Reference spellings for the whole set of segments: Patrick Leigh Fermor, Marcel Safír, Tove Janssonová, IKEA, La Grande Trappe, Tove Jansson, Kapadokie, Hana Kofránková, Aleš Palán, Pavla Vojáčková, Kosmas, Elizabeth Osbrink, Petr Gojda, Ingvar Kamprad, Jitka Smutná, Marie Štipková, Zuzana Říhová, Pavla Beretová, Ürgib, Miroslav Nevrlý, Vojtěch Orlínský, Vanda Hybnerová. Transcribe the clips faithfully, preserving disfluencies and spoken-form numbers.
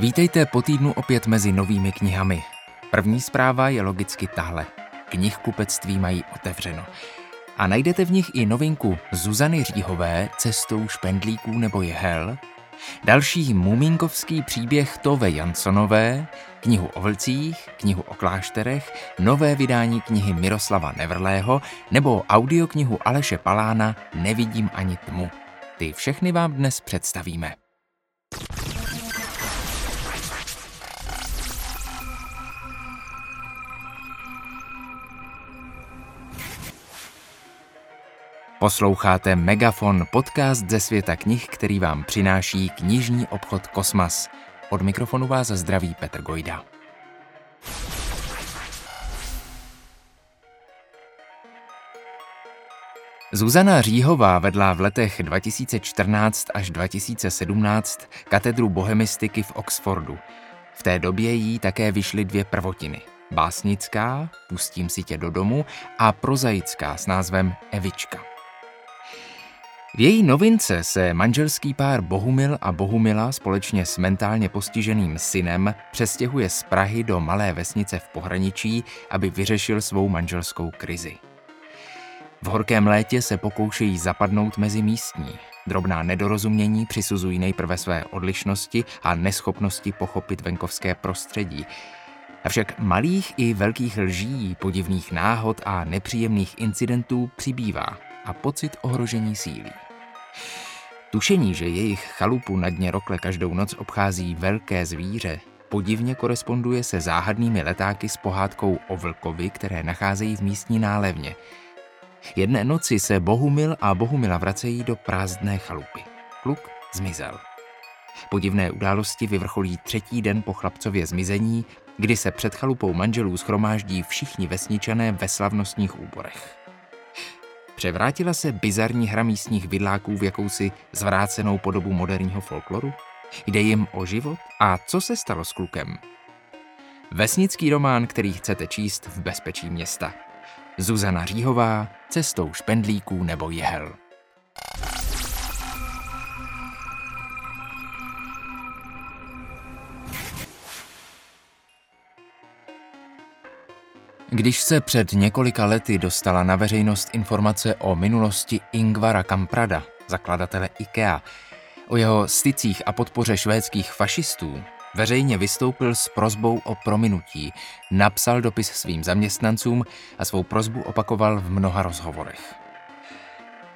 Vítejte po týdnu opět mezi novými knihami. První zpráva je logicky tahle. Knihkupectví mají otevřeno. A najdete v nich i novinku Zuzany Říhové Cestou špendlíků nebo jehel, další mumínkovský příběh Tove Janssonové, knihu o vlcích, knihu o klášterech, nové vydání knihy Miroslava Nevrlého nebo audioknihu Aleše Palána Nevidím ani tmu. Ty všechny vám dnes představíme. Posloucháte Megafon, podcast ze světa knih, který vám přináší knižní obchod Kosmas. Od mikrofonu vás zdraví Petr Gojda. Zuzana Říhová vedla v letech dva tisíce čtrnáct až dva tisíce sedmnáct katedru bohemistiky v Oxfordu. V té době jí také vyšly dvě prvotiny. Básnická, Pustím si tě do domu, a prozaická s názvem Evička. V její novince se manželský pár Bohumil a Bohumila společně s mentálně postiženým synem přestěhuje z Prahy do malé vesnice v pohraničí, aby vyřešil svou manželskou krizi. V horkém létě se pokoušejí zapadnout mezi místní. Drobná nedorozumění přisuzují nejprve své odlišnosti a neschopnosti pochopit venkovské prostředí. Avšak malých i velkých lží, podivných náhod a nepříjemných incidentů přibývá a pocit ohrožení sílí. Tušení, že jejich chalupu na dně rokle každou noc obchází velké zvíře, podivně koresponduje se záhadnými letáky s pohádkou o vlkovi, které nacházejí v místní nálevně. Jedné noci se Bohumil a Bohumila vracejí do prázdné chalupy. Kluk zmizel. Podivné události vyvrcholí třetí den po chlapcově zmizení, kdy se před chalupou manželů shromáždí všichni vesničané ve slavnostních úborech. Převrátila se bizarní hra místních vidláků v jakousi zvrácenou podobu moderního folkloru? Jde jim o život? A co se stalo s klukem? Vesnický román, který chcete číst v bezpečí města. Zuzana Říhová, Cestou špendlíků nebo jehel. Když se před několika lety dostala na veřejnost informace o minulosti Ingvara Kamprada, zakladatele IKEA, o jeho stycích a podpoře švédských fašistů, veřejně vystoupil s prosbou o prominutí, napsal dopis svým zaměstnancům a svou prosbu opakoval v mnoha rozhovorech.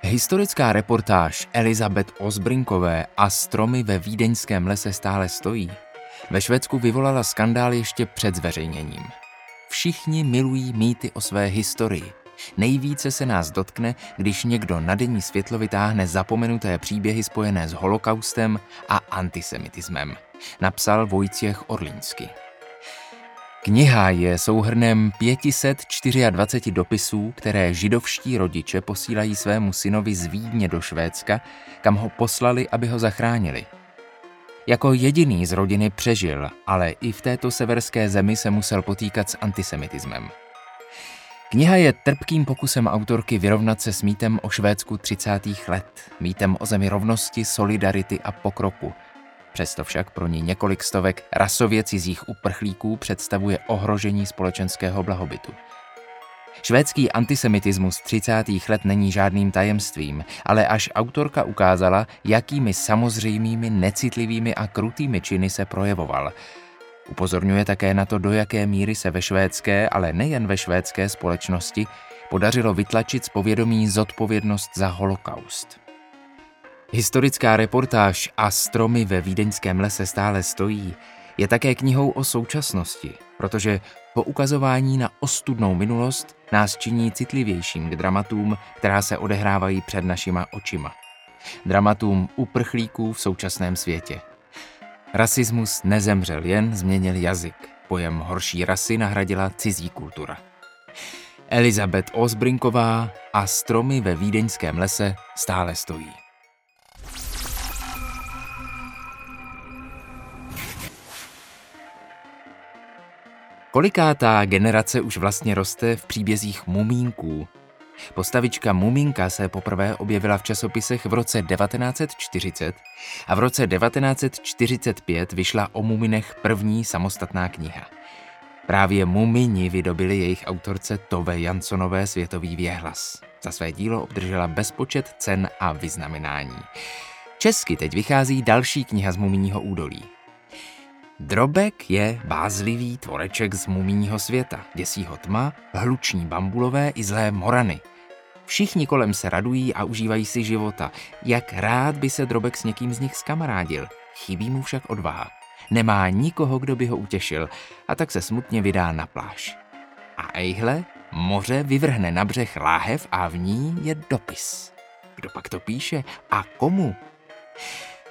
Historická reportáž Elizabeth Osbrinkové A stromy ve vídeňském lese stále stojí ve Švédsku vyvolala skandál ještě před zveřejněním. Všichni milují mýty o své historii. Nejvíce se nás dotkne, když někdo na denní světlo vytáhne zapomenuté příběhy spojené s holokaustem a antisemitismem, napsal Vojtěch Orlínský. Kniha je souhrnem pět set dvacet čtyři dopisů, které židovští rodiče posílají svému synovi z Vídně do Švédska, kam ho poslali, aby ho zachránili. Jako jediný z rodiny přežil, ale i v této severské zemi se musel potýkat s antisemitismem. Kniha je trpkým pokusem autorky vyrovnat se s mýtem o Švédsku třicátých let, mýtem o zemi rovnosti, solidarity a pokroku. Přesto však pro ní několik stovek rasově cizích uprchlíků představuje ohrožení společenského blahobytu. Švédský antisemitismus třicátých let není žádným tajemstvím, ale až autorka ukázala, jakými samozřejmými, necitlivými a krutými činy se projevoval. Upozorňuje také na to, do jaké míry se ve švédské, ale nejen ve švédské společnosti podařilo vytlačit z povědomí zodpovědnost za holokaust. Historická reportáž A stromy ve vídeňském lese stále stojí je také knihou o současnosti, protože poukazování na ostudnou minulost nás činí citlivějším k dramatům, která se odehrávají před našima očima. Dramatům uprchlíků v současném světě. Rasismus nezemřel, jen změnil jazyk. Pojem horší rasy nahradila cizí kultura. Elizabeth Osbrinková A stromy ve vídeňském lese stále stojí. Kolikátá generace už vlastně roste v příbězích mumínků? Postavička Muminka se poprvé objevila v časopisech v roce devatenáct set čtyřicet a v roce devatenáct set čtyřicet pět vyšla o muminech první samostatná kniha. Právě Mumini vydobili jejich autorce Tove Janssonové světový věhlas. Za své dílo obdržela bezpočet cen a vyznamenání. Česky teď vychází další kniha z Muminího údolí. Drobek je bázlivý tvoreček z mumíního světa, děsí ho tma, hluční bambulové i zlé morany. Všichni kolem se radují a užívají si života. Jak rád by se Drobek s někým z nich skamarádil, chybí mu však odvaha. Nemá nikoho, kdo by ho utěšil, a tak se smutně vydá na pláž. A ejhle, moře vyvrhne na břeh láhev a v ní je dopis. Kdo pak to píše a komu?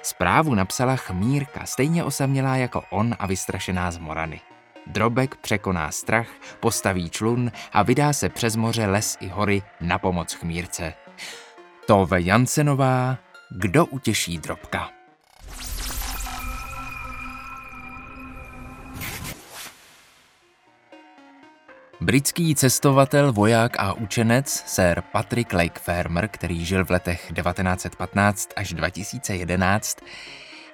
Zprávu napsala chmýrka, stejně osamělá jako on a vystrašená z morany. Drobek překoná strach, postaví člun a vydá se přes moře, les i hory na pomoc chmýrce. Tove Janssonová, Kdo utěší Drobka. Britský cestovatel, voják a učenec sir Patrick Leigh Fermor, který žil v letech devatenáct set patnáct až dva tisíce jedenáct,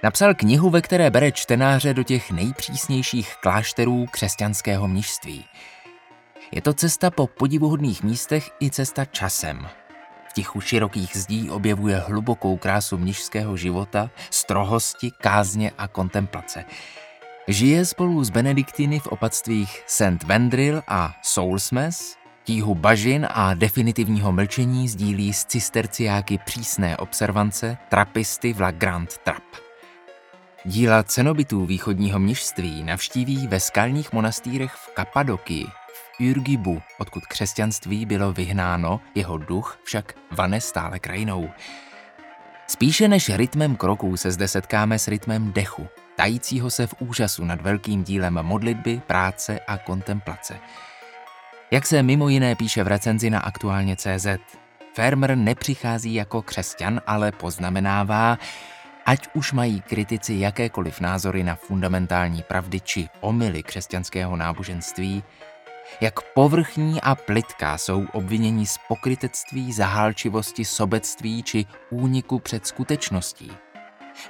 napsal knihu, ve které bere čtenáře do těch nejpřísnějších klášterů křesťanského mnišství. Je to cesta po podivuhodných místech i cesta časem. V tichu širokých zdí objevuje hlubokou krásu mnišského života, strohosti, kázně a kontemplace. Žije spolu s Benediktiny v opatstvích Saint Vendril a Soulsmes, tíhu bažin a definitivního mlčení sdílí s cisterciáky přísné observance, trapisty v La Grande Trappe. Díla cenobitů východního mnišství navštíví ve skalních monastýrech v Kapadokii, v Ürgibu, odkud křesťanství bylo vyhnáno, jeho duch však vane stále krajinou. Spíše než rytmem kroků se zde setkáme s rytmem dechu, tajícího se v úžasu nad velkým dílem modlitby, práce a kontemplace. Jak se mimo jiné píše v recenzi na aktuálně tečka cé zet, Fermor nepřichází jako křesťan, ale poznamenává, ať už mají kritici jakékoliv názory na fundamentální pravdy či omyly křesťanského náboženství, jak povrchní a plitká jsou obvinění z pokrytectví, zahálčivosti, sobectví či úniku před skutečností.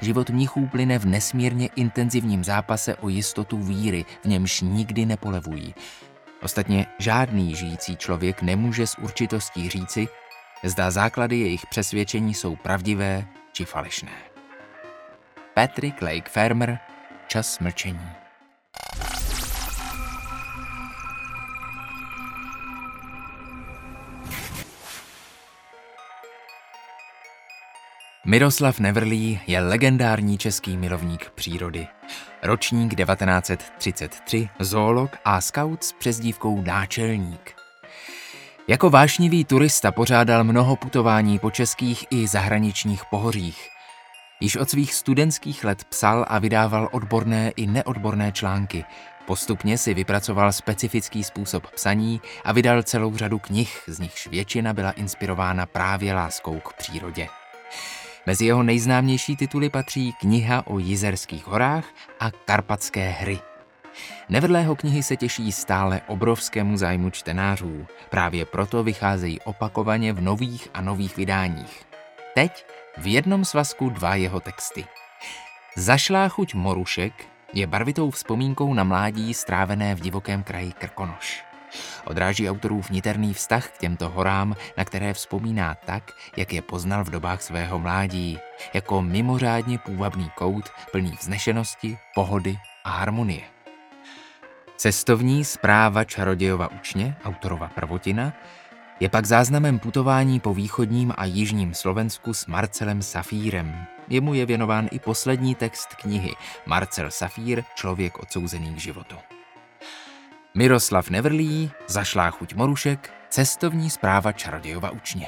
Život mnichů plyne v nesmírně intenzivním zápase o jistotu víry, v němž nikdy nepolevují. Ostatně žádný žijící člověk nemůže s určitostí říci, zda základy jejich přesvědčení jsou pravdivé či falešné. Patrick Leigh Fermor, Čas mlčení. Miroslav Nevrlý je legendární český milovník přírody. Ročník devatenáct set třicet tři, zoolog a skaut s přezdívkou Náčelník. Jako vášnivý turista pořádal mnoho putování po českých i zahraničních pohořích. Již od svých studentských let psal a vydával odborné i neodborné články. Postupně si vypracoval specifický způsob psaní a vydal celou řadu knih, z nichž většina byla inspirována právě láskou k přírodě. Mezi jeho nejznámější tituly patří Kniha o Jizerských horách a Karpatské hry. Nevrlého knihy se těší stále obrovskému zájmu čtenářů. Právě proto vycházejí opakovaně v nových a nových vydáních. Teď v jednom svazku dva jeho texty. Zašlá chuť morušek je barvitou vzpomínkou na mládí strávené v divokém kraji Krkonoš. Odráží autorův niterný vztah k těmto horám, na které vzpomíná tak, jak je poznal v dobách svého mládí, jako mimořádně půvabný kout plný vznešenosti, pohody a harmonie. Cestovní zpráva Čarodějova učně, autorova prvotina, je pak záznamem putování po východním a jižním Slovensku s Marcelem Safírem. Jemu je věnován i poslední text knihy Marcel Safír, člověk odsouzený k životu. Miroslav Nevrlý, Zašlá chuť morušek, Cestovní zpráva Čarodějova učně.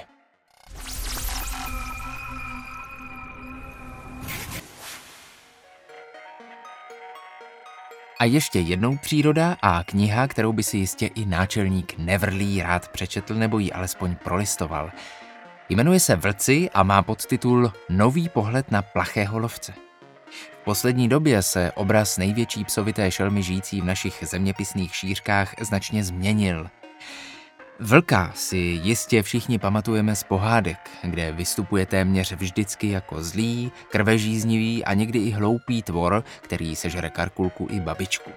A ještě jednou příroda a kniha, kterou by si jistě i Náčelník Nevrlý rád přečetl nebo ji alespoň prolistoval. Jmenuje se Vlci a má podtitul Nový pohled na plachého lovce. V poslední době se obraz největší psovité šelmy žijící v našich zeměpisných šířkách značně změnil. Vlka si jistě všichni pamatujeme z pohádek, kde vystupuje téměř vždycky jako zlý, krvežíznivý a někdy i hloupý tvor, který sežere karkulku i babičku.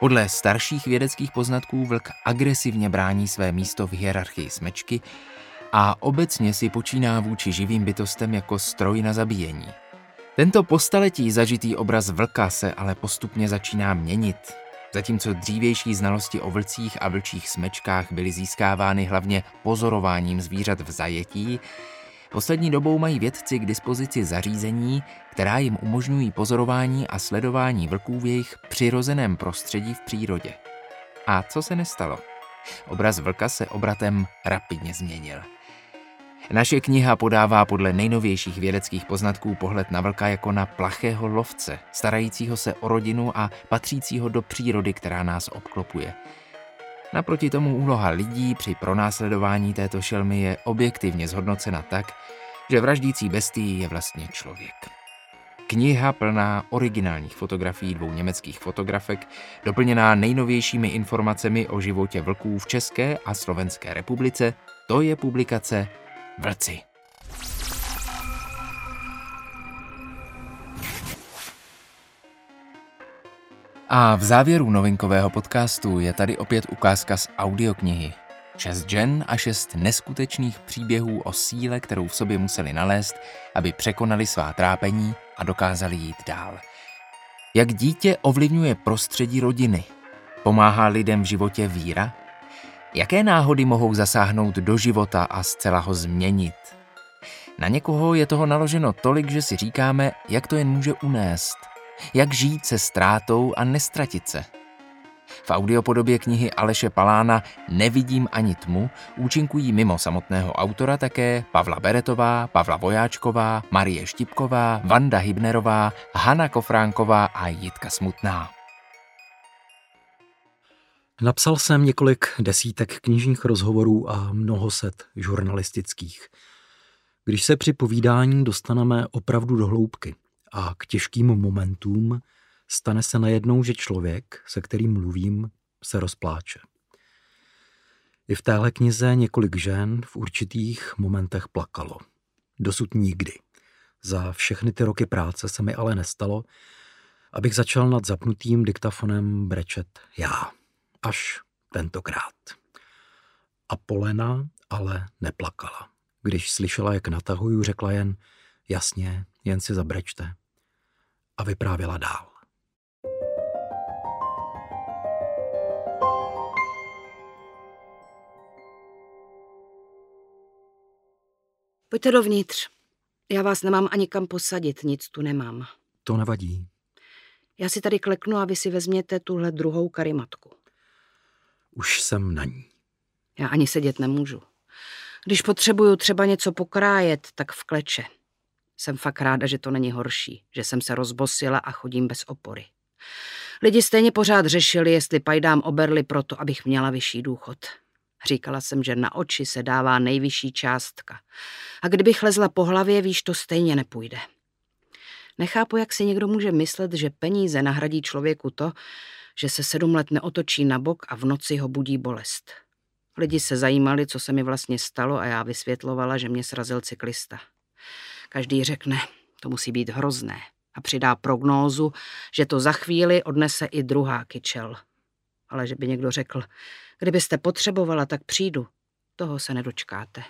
Podle starších vědeckých poznatků vlk agresivně brání své místo v hierarchii smečky a obecně si počíná vůči živým bytostem jako stroj na zabíjení. Tento po staletí zažitý obraz vlka se ale postupně začíná měnit. Zatímco dřívější znalosti o vlcích a vlčích smečkách byly získávány hlavně pozorováním zvířat v zajetí, poslední dobou mají vědci k dispozici zařízení, která jim umožňují pozorování a sledování vlků v jejich přirozeném prostředí v přírodě. A co se nestalo? Obraz vlka se obratem rapidně změnil. Naše kniha podává podle nejnovějších vědeckých poznatků pohled na vlka jako na plachého lovce, starajícího se o rodinu a patřícího do přírody, která nás obklopuje. Naproti tomu úloha lidí při pronásledování této šelmy je objektivně zhodnocena tak, že vraždící bestii je vlastně člověk. Kniha plná originálních fotografií dvou německých fotografek, doplněná nejnovějšími informacemi o životě vlků v České a Slovenské republice, to je publikace Vlci. A v závěru novinkového podcastu je tady opět ukázka z audioknihy. Šest žen a šest neskutečných příběhů o síle, kterou v sobě museli nalézt, aby překonali svá trápení a dokázali jít dál. Jak dítě ovlivňuje prostředí rodiny? Pomáhá lidem v životě víra? Jaké náhody mohou zasáhnout do života a zcela ho změnit? Na někoho je toho naloženo tolik, že si říkáme, jak to jen může unést. Jak žít se ztrátou a nestratit se? V audiopodobě knihy Aleše Palána Nevidím ani tmu účinkují mimo samotného autora také Pavla Beretová, Pavla Vojáčková, Marie Štipková, Vanda Hybnerová, Hana Kofránková a Jitka Smutná. Napsal jsem několik desítek knižních rozhovorů a mnoho set žurnalistických. Když se při povídání dostaneme opravdu do hloubky a k těžkým momentům, stane se najednou, že člověk, se kterým mluvím, se rozpláče. I v téhle knize několik žen v určitých momentech plakalo. Dosud nikdy. Za všechny ty roky práce se mi ale nestalo, abych začal nad zapnutým diktafonem brečet já. Až tentokrát. A Polena ale neplakala. Když slyšela, jak natahuju, řekla jen jasně, jen si zabrečte. A vyprávěla dál. Pojďte dovnitř. Já vás nemám ani kam posadit, nic tu nemám. To nevadí. Já si tady kleknu a vy si vezměte tuhle druhou karimatku. Už jsem na ní. Já ani sedět nemůžu. Když potřebuju třeba něco pokrájet, tak v kleče. Jsem fakt ráda, že to není horší, že jsem se rozbosila a chodím bez opory. Lidi stejně pořád řešili, jestli pajdám oberly proto, abych měla vyšší důchod. Říkala jsem, že na oči se dává nejvyšší částka. A kdybych lezla po hlavě, víš, to stejně nepůjde. Nechápu, jak si někdo může myslet, že peníze nahradí člověku to, že se sedm let neotočí na bok a v noci ho budí bolest. Lidi se zajímali, co se mi vlastně stalo a já vysvětlovala, že mě srazil cyklista. Každý řekne, to musí být hrozné a přidá prognózu, že to za chvíli odnese i druhá kyčel. Ale že by někdo řekl, kdybyste potřebovala, tak přijdu, toho se nedočkáte.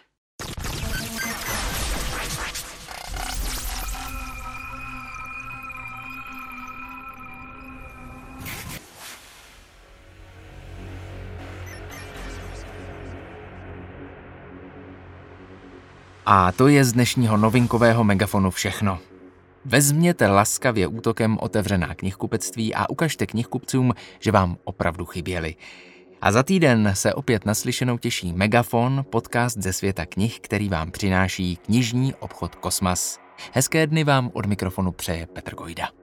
A to je z dnešního novinkového Megafonu všechno. Vezměte laskavě útokem otevřená knihkupectví a ukažte knihkupcům, že vám opravdu chyběli. A za týden se opět naslyšenou těší Megafon, podcast ze světa knih, který vám přináší knižní obchod Kosmas. Hezké dny vám od mikrofonu přeje Petr Gojda.